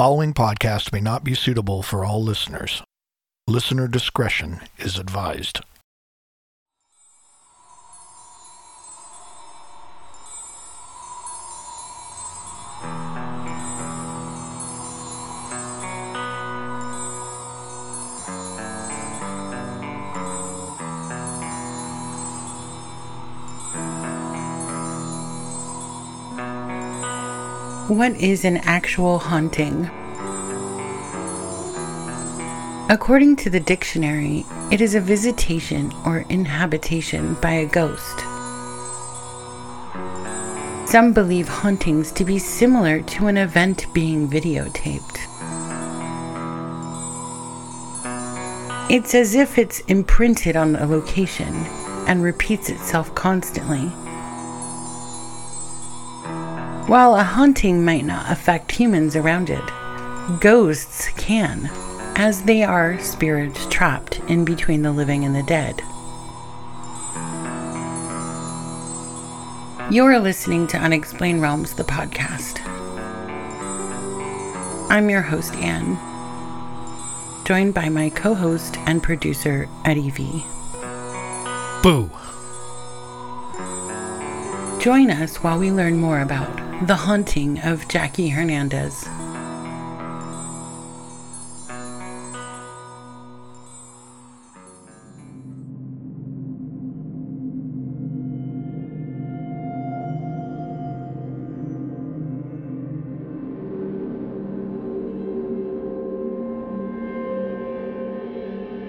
following podcast may not be suitable for all listeners. Listener discretion is advised. What is an actual haunting? According to the dictionary, it is a visitation or inhabitation by a ghost. Some believe hauntings to be similar to an event being videotaped. It's as if it's imprinted on a location and repeats itself constantly. While a haunting might not affect humans around it, ghosts can, as they are spirits trapped in between the living and the dead. You're listening to Unexplained Realms, the podcast. I'm your host, Anne, joined by my co-host and producer, Eddie V. Boo! Join us while we learn more about the haunting of Jackie Hernandez.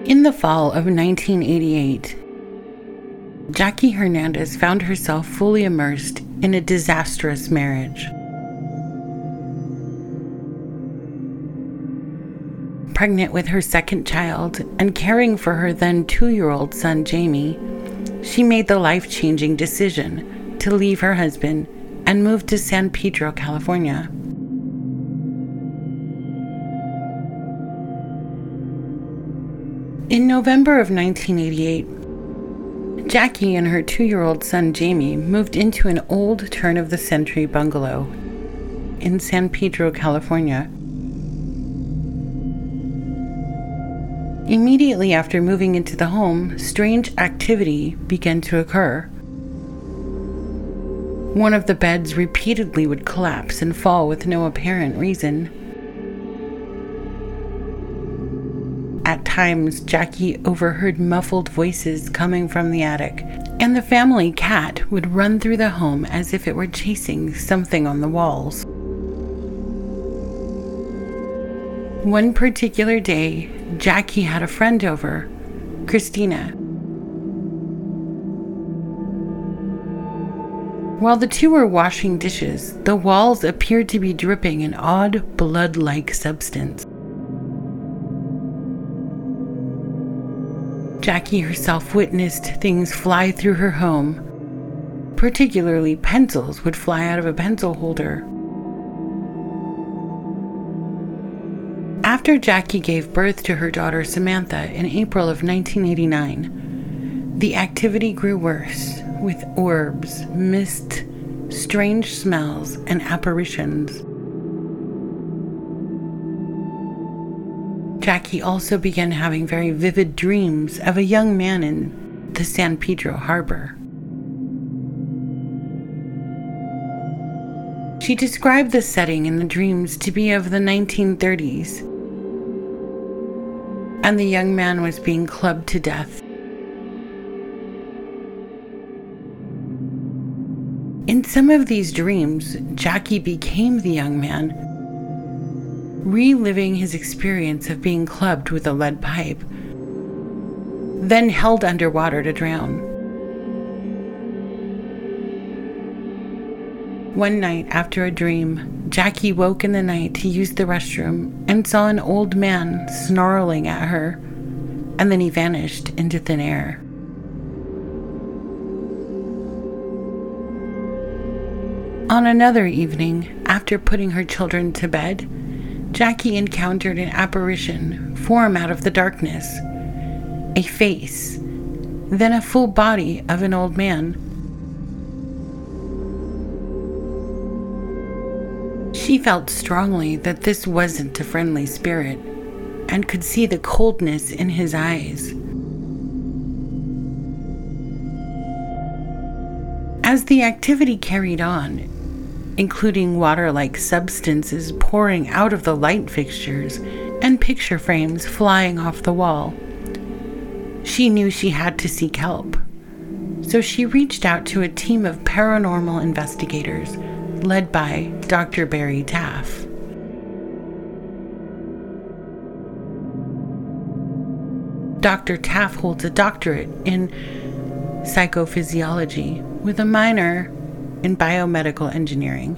In the fall of 1988, Jackie Hernandez found herself fully immersed in a disastrous marriage. Pregnant with her second child and caring for her then 2-year-old son Jamie, she made the life-changing decision to leave her husband and move to San Pedro, California. In November of 1988, Jackie and her 2-year-old son Jamie moved into an old turn-of-the-century bungalow in San Pedro, California. Immediately after moving into the home, strange activity began to occur. One of the beds repeatedly would collapse and fall with no apparent reason. At times, Jackie overheard muffled voices coming from the attic, and the family cat would run through the home as if it were chasing something on the walls. One particular day, Jackie had a friend over, Christina. While the two were washing dishes, the walls appeared to be dripping an odd blood-like substance. Jackie herself witnessed things fly through her home. Particularly, pencils would fly out of a pencil holder. After Jackie gave birth to her daughter Samantha in April of 1989, the activity grew worse, with orbs, mist, strange smells, and apparitions. Jackie also began having very vivid dreams of a young man in the San Pedro harbor. She described the setting in the dreams to be of the 1930s, and the young man was being clubbed to death. In some of these dreams, Jackie became the young man, reliving his experience of being clubbed with a lead pipe, then held underwater to drown. One night after a dream, Jackie woke in the night to use the restroom and saw an old man snarling at her, and then he vanished into thin air. On another evening, after putting her children to bed, Jackie encountered an apparition form out of the darkness, a face, then a full body of an old man. She felt strongly that this wasn't a friendly spirit and could see the coldness in his eyes. As the activity carried on, including water-like substances pouring out of the light fixtures and picture frames flying off the wall, she knew she had to seek help. So she reached out to a team of paranormal investigators led by Dr. Barry Taff. Dr. Taff holds a doctorate in psychophysiology with a minor in biomedical engineering.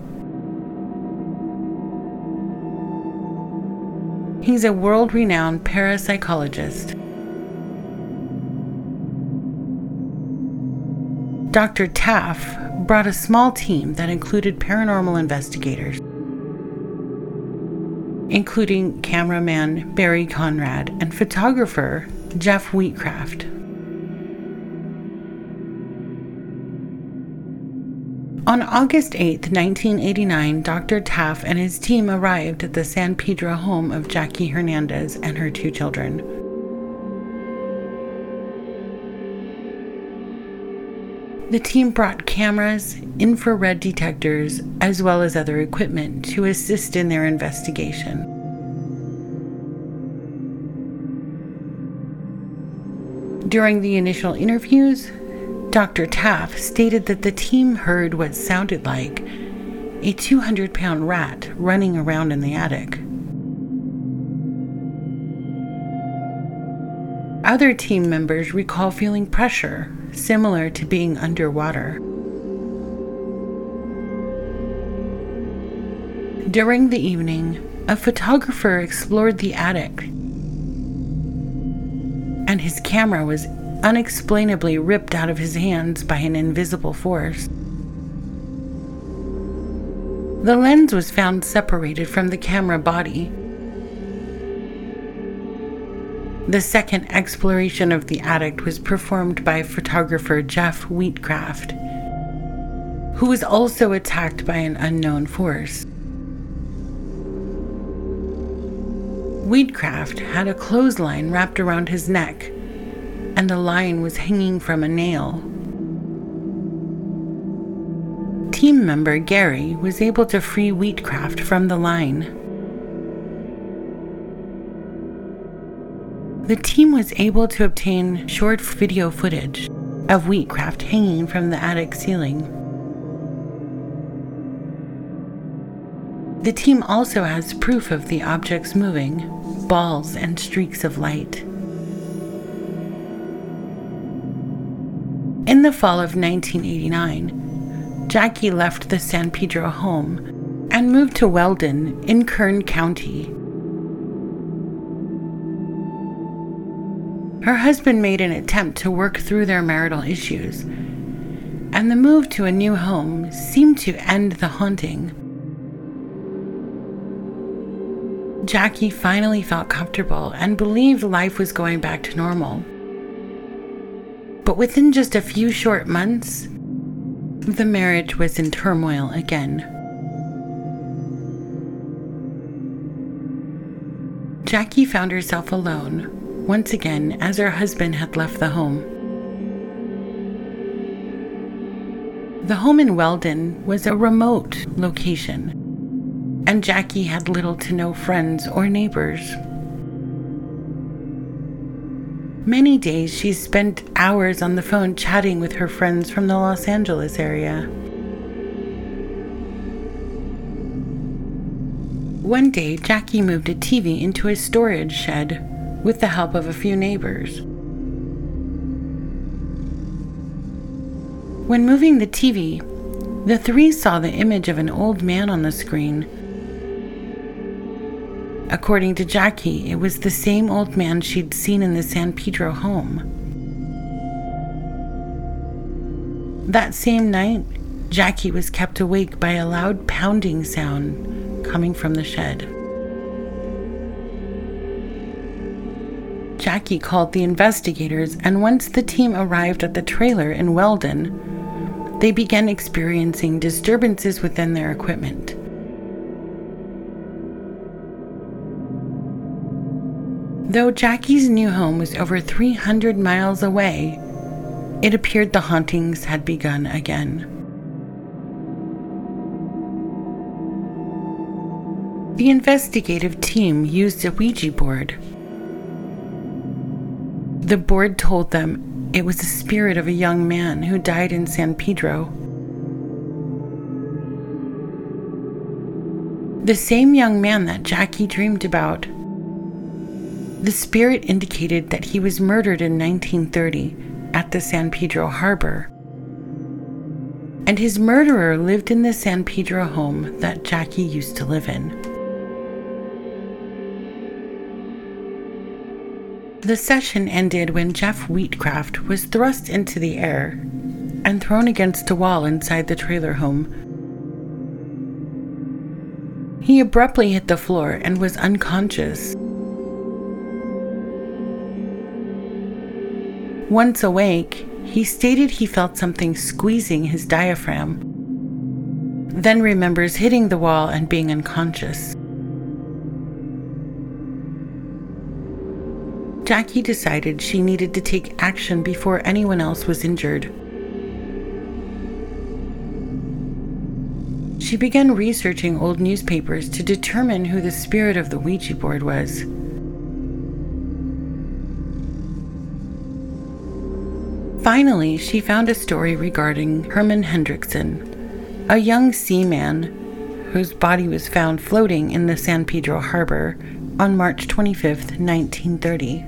He's a world-renowned parapsychologist. Dr. Taff brought a small team that included paranormal investigators, including cameraman Barry Conrad and photographer Jeff Wheatcraft. On August 8, 1989, Dr. Taff and his team arrived at the San Pedro home of Jackie Hernandez and her two children. The team brought cameras, infrared detectors, as well as other equipment to assist in their investigation. During the initial interviews, Dr. Taff stated that the team heard what sounded like a 200-pound rat running around in the attic. Other team members recall feeling pressure, similar to being underwater. During the evening, a photographer explored the attic, and his camera was unexplainably ripped out of his hands by an invisible force. The lens was found separated from the camera body. The second exploration of the attic was performed by photographer Jeff Wheatcraft, who was also attacked by an unknown force. Wheatcraft had a clothesline wrapped around his neck, and the line was hanging from a nail. Team member Gary was able to free Wheatcraft from the line. The team was able to obtain short video footage of Wheatcraft hanging from the attic ceiling. The team also has proof of the objects moving, balls and streaks of light. In the fall of 1989, Jackie left the San Pedro home and moved to Weldon in Kern County. Her husband made an attempt to work through their marital issues, and the move to a new home seemed to end the haunting. Jackie finally felt comfortable and believed life was going back to normal. But within just a few short months, the marriage was in turmoil again. Jackie found herself alone, once again, as her husband had left the home. The home in Weldon was a remote location, and Jackie had little to no friends or neighbors. Many days she spent hours on the phone chatting with her friends from the Los Angeles area. One day, Jackie moved a TV into a storage shed with the help of a few neighbors. When moving the TV, the three saw the image of an old man on the screen. According to Jackie, it was the same old man she'd seen in the San Pedro home. That same night, Jackie was kept awake by a loud pounding sound coming from the shed. Jackie called the investigators, and once the team arrived at the trailer in Weldon, they began experiencing disturbances within their equipment. Though Jackie's new home was over 300 miles away, it appeared the hauntings had begun again. The investigative team used a Ouija board. The board told them it was the spirit of a young man who died in San Pedro. The same young man that Jackie dreamed about. The spirit indicated that he was murdered in 1930 at the San Pedro harbor. And his murderer lived in the San Pedro home that Jackie used to live in. The session ended when Jeff Wheatcraft was thrust into the air and thrown against a wall inside the trailer home. He abruptly hit the floor and was unconscious. Once awake, he stated he felt something squeezing his diaphragm, then remembers hitting the wall and being unconscious. Jackie decided she needed to take action before anyone else was injured. She began researching old newspapers to determine who the spirit of the Ouija board was. Finally, she found a story regarding Herman Hendrickson, a young seaman whose body was found floating in the San Pedro harbor on March 25th, 1930.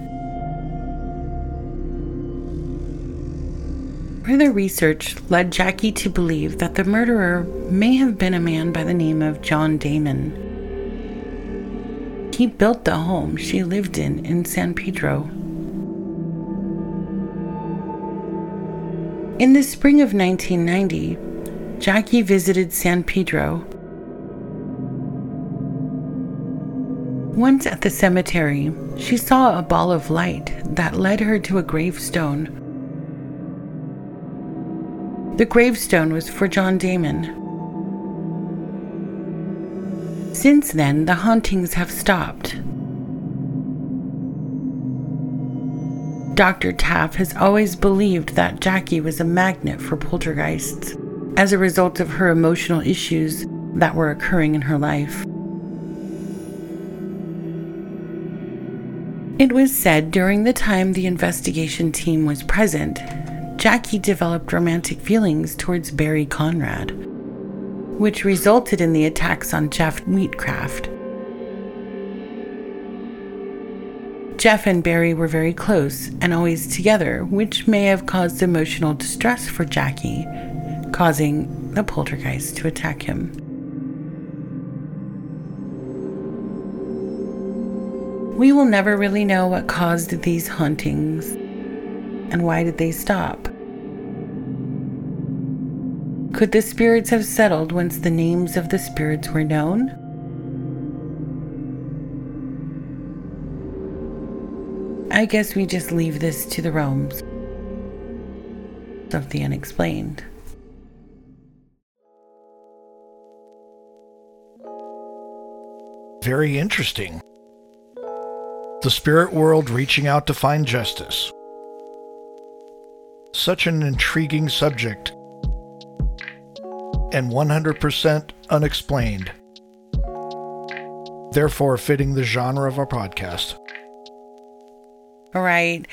Further research led Jackie to believe that the murderer may have been a man by the name of John Damon. He built the home she lived in San Pedro. In the spring of 1990, Jackie visited San Pedro. Once at the cemetery, she saw a ball of light that led her to a gravestone. The gravestone was for John Damon. Since then, the hauntings have stopped. Dr. Taff has always believed that Jackie was a magnet for poltergeists as a result of her emotional issues that were occurring in her life. It was said during the time the investigation team was present, Jackie developed romantic feelings towards Barry Conrad, which resulted in the attacks on Jeff Wheatcraft. Jeff and Barry were very close and always together, which may have caused emotional distress for Jackie, causing the poltergeist to attack him. We will never really know what caused these hauntings. And why did they stop? Could the spirits have settled once the names of the spirits were known? I guess we just leave this to the realms of the unexplained. Very interesting. The spirit world reaching out to find justice. Such an intriguing subject, and 100% unexplained, therefore fitting the genre of our podcast. Right.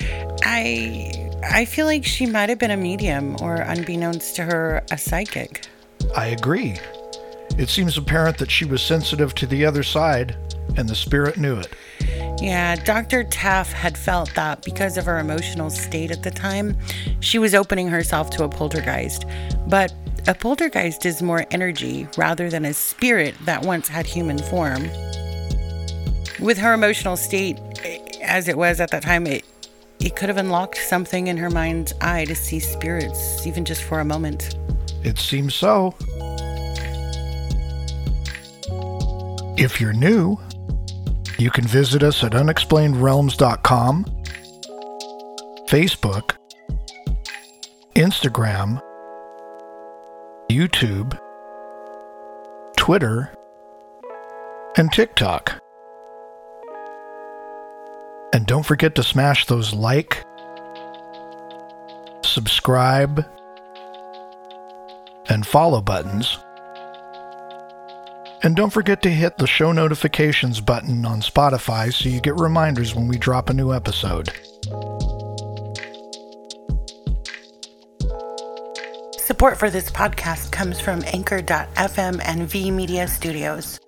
I feel like she might have been a medium, or unbeknownst to her, a psychic. I agree. It seems apparent that she was sensitive to the other side, and the spirit knew it. Yeah, Dr. Taff had felt that because of her emotional state at the time, she was opening herself to a poltergeist. But a poltergeist is more energy rather than a spirit that once had human form. With her emotional state as it was at that time, it could have unlocked something in her mind's eye to see spirits, even just for a moment. It seems so. If you're new, you can visit us at unexplainedrealms.com, Facebook, Instagram, YouTube, Twitter, and TikTok. And don't forget to smash those like, subscribe, and follow buttons. And don't forget to hit the show notifications button on Spotify so you get reminders when we drop a new episode. Support for this podcast comes from Anchor.fm and V Media Studios.